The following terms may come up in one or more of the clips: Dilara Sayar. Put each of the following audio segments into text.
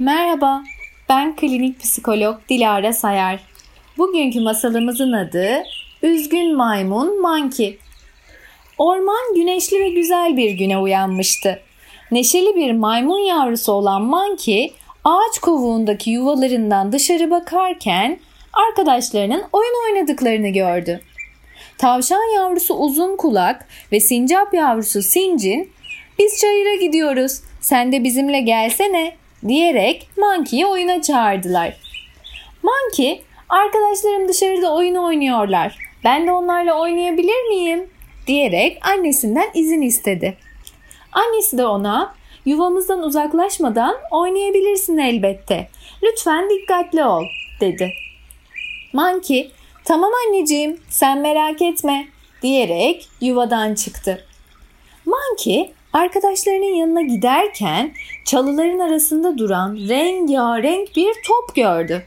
Merhaba, ben klinik psikolog Dilara Sayar. Bugünkü masalımızın adı Üzgün Maymun Monkey. Orman güneşli ve güzel bir güne uyanmıştı. Neşeli bir maymun yavrusu olan Monkey, ağaç kovuğundaki yuvalarından dışarı bakarken arkadaşlarının oyun oynadıklarını gördü. Tavşan yavrusu Uzun Kulak ve sincap yavrusu Sincin, "Biz çayıra gidiyoruz, sen de bizimle gelsene" diyerek Monkey'i oyuna çağırdılar. Monkey, "Arkadaşlarım dışarıda oyun oynuyorlar, ben de onlarla oynayabilir miyim?" diyerek annesinden izin istedi. Annesi de ona, "Yuvamızdan uzaklaşmadan oynayabilirsin elbette, lütfen dikkatli ol" dedi. Monkey, "Tamam anneciğim, sen merak etme" diyerek yuvadan çıktı. Monkey arkadaşlarının yanına giderken çalıların arasında duran rengarenk bir top gördü.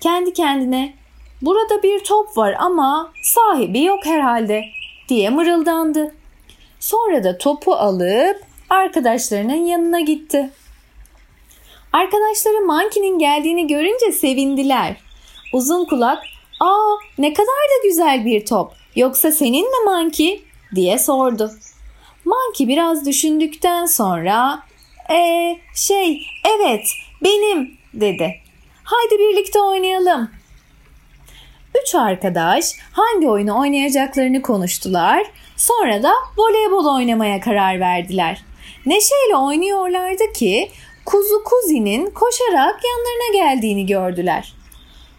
Kendi kendine, "Burada bir top var ama sahibi yok herhalde" diye mırıldandı. Sonra da topu alıp arkadaşlarının yanına gitti. Arkadaşları Monkey'nin geldiğini görünce sevindiler. Uzun Kulak, "Aa, ne kadar da güzel bir top. Yoksa senin mi Monkey?" diye sordu. Monkey biraz düşündükten sonra evet benim" dedi. "Haydi birlikte oynayalım." Üç arkadaş hangi oyunu oynayacaklarını konuştular. Sonra da voleybol oynamaya karar verdiler. Neşeyle oynuyorlardı ki Kuzu Kuzi'nin koşarak yanlarına geldiğini gördüler.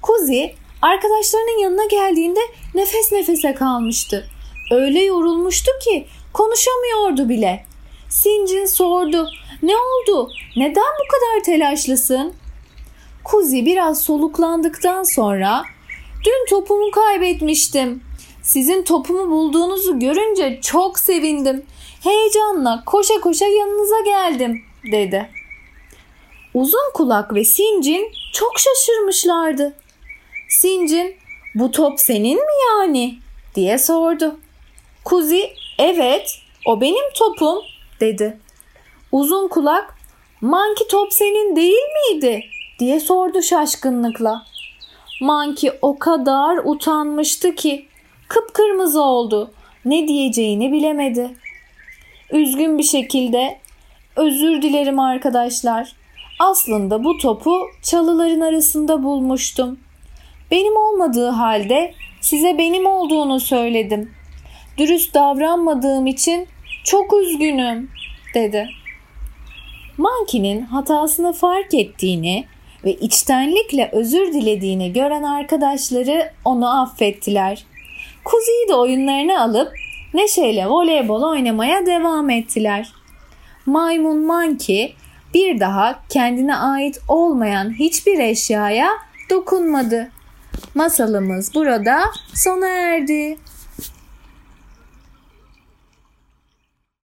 Kuzi arkadaşlarının yanına geldiğinde nefes nefese kalmıştı. Öyle yorulmuştu ki konuşamıyordu bile. Sincin sordu, "Ne oldu? Neden bu kadar telaşlısın?" Kuzi biraz soluklandıktan sonra, "Dün topumu kaybetmiştim. Sizin topumu bulduğunuzu görünce çok sevindim. Heyecanla koşa koşa yanınıza geldim" dedi. Uzun Kulak ve Sincin çok şaşırmışlardı. Sincin, "Bu top senin mi yani?" diye sordu. Kuzi, "Evet, o benim topum" dedi. Uzun Kulak, "Monkey top senin değil miydi?" diye sordu şaşkınlıkla. Monkey o kadar utanmıştı ki kıpkırmızı oldu. Ne diyeceğini bilemedi. Üzgün bir şekilde, "Özür dilerim arkadaşlar. Aslında bu topu çalıların arasında bulmuştum. Benim olmadığı halde size benim olduğunu söyledim. Dürüst davranmadığım için çok üzgünüm" dedi. Monkey'nin hatasını fark ettiğini ve içtenlikle özür dilediğini gören arkadaşları onu affettiler. Kuzi'yi de oyunlarına alıp neşeyle voleybol oynamaya devam ettiler. Maymun Monkey bir daha kendine ait olmayan hiçbir eşyaya dokunmadı. Masalımız burada sona erdi.